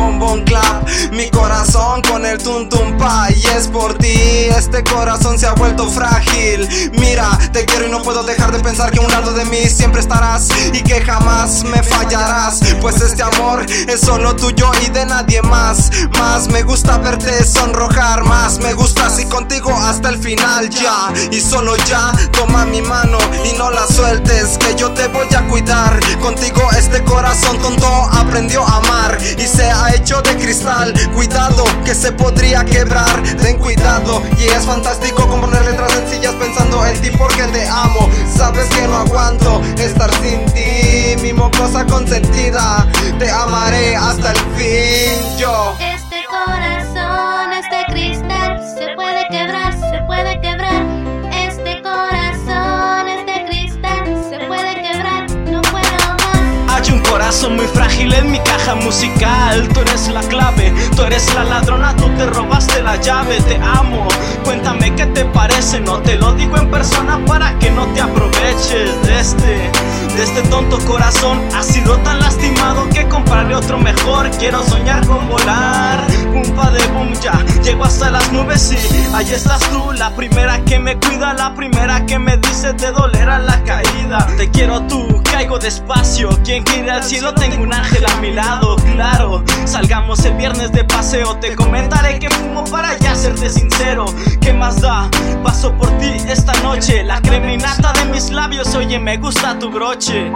Boom clap, mi corazón con el tum tum pa. Y es por ti, este corazón se ha vuelto frágil. Mira, te quiero y no puedo dejar de pensar que a un lado de mí siempre estarás y que jamás me fallarás, pues este amor es solo tuyo y de nadie más. Más me gusta verte sonrojar, más me gusta así contigo hasta el final. Ya, y solo ya, toma mi mano y no la sueltes, que yo te voy a cuidar. Contigo este corazón tonto aprendió a amar y se ha hecho de cristal, cuidado que se podría quebrar, ten cuidado. Y es fantástico componer letras sencillas pensando en ti porque te amo. Sabes que no aguanto estar sin ti, mi mocosa consentida, te amaré hasta el fin. Yo, este corazón es de cristal, se puede quebrar, se puede quebrar. Este corazón es de cristal, se puede quebrar, no puedo más. Hay un corazón muy frágil en mi caja musical. Tú eres la clave, tú eres la ladrona, tú te robaste la llave. Te amo, cuéntame qué te parece, no te lo digo en persona para que no te aproveches de este tonto corazón. Ha sido tan lastimado que compraré otro mejor. Quiero soñar con volar, un pa de boom ya, llego hasta las nubes y ahí estás tú, la primera que me cuida, la primera que me dice te dolerá la caída. Te quiero tú, caigo despacio, quien quiere al cielo tengo un ángel a mi lado. Claro, salgamos el viernes de paseo. Te comentaré que fumo para ya serte sincero. ¿Qué más da? Paso por ti esta noche. La crema innata de mis labios, oye, me gusta tu broche.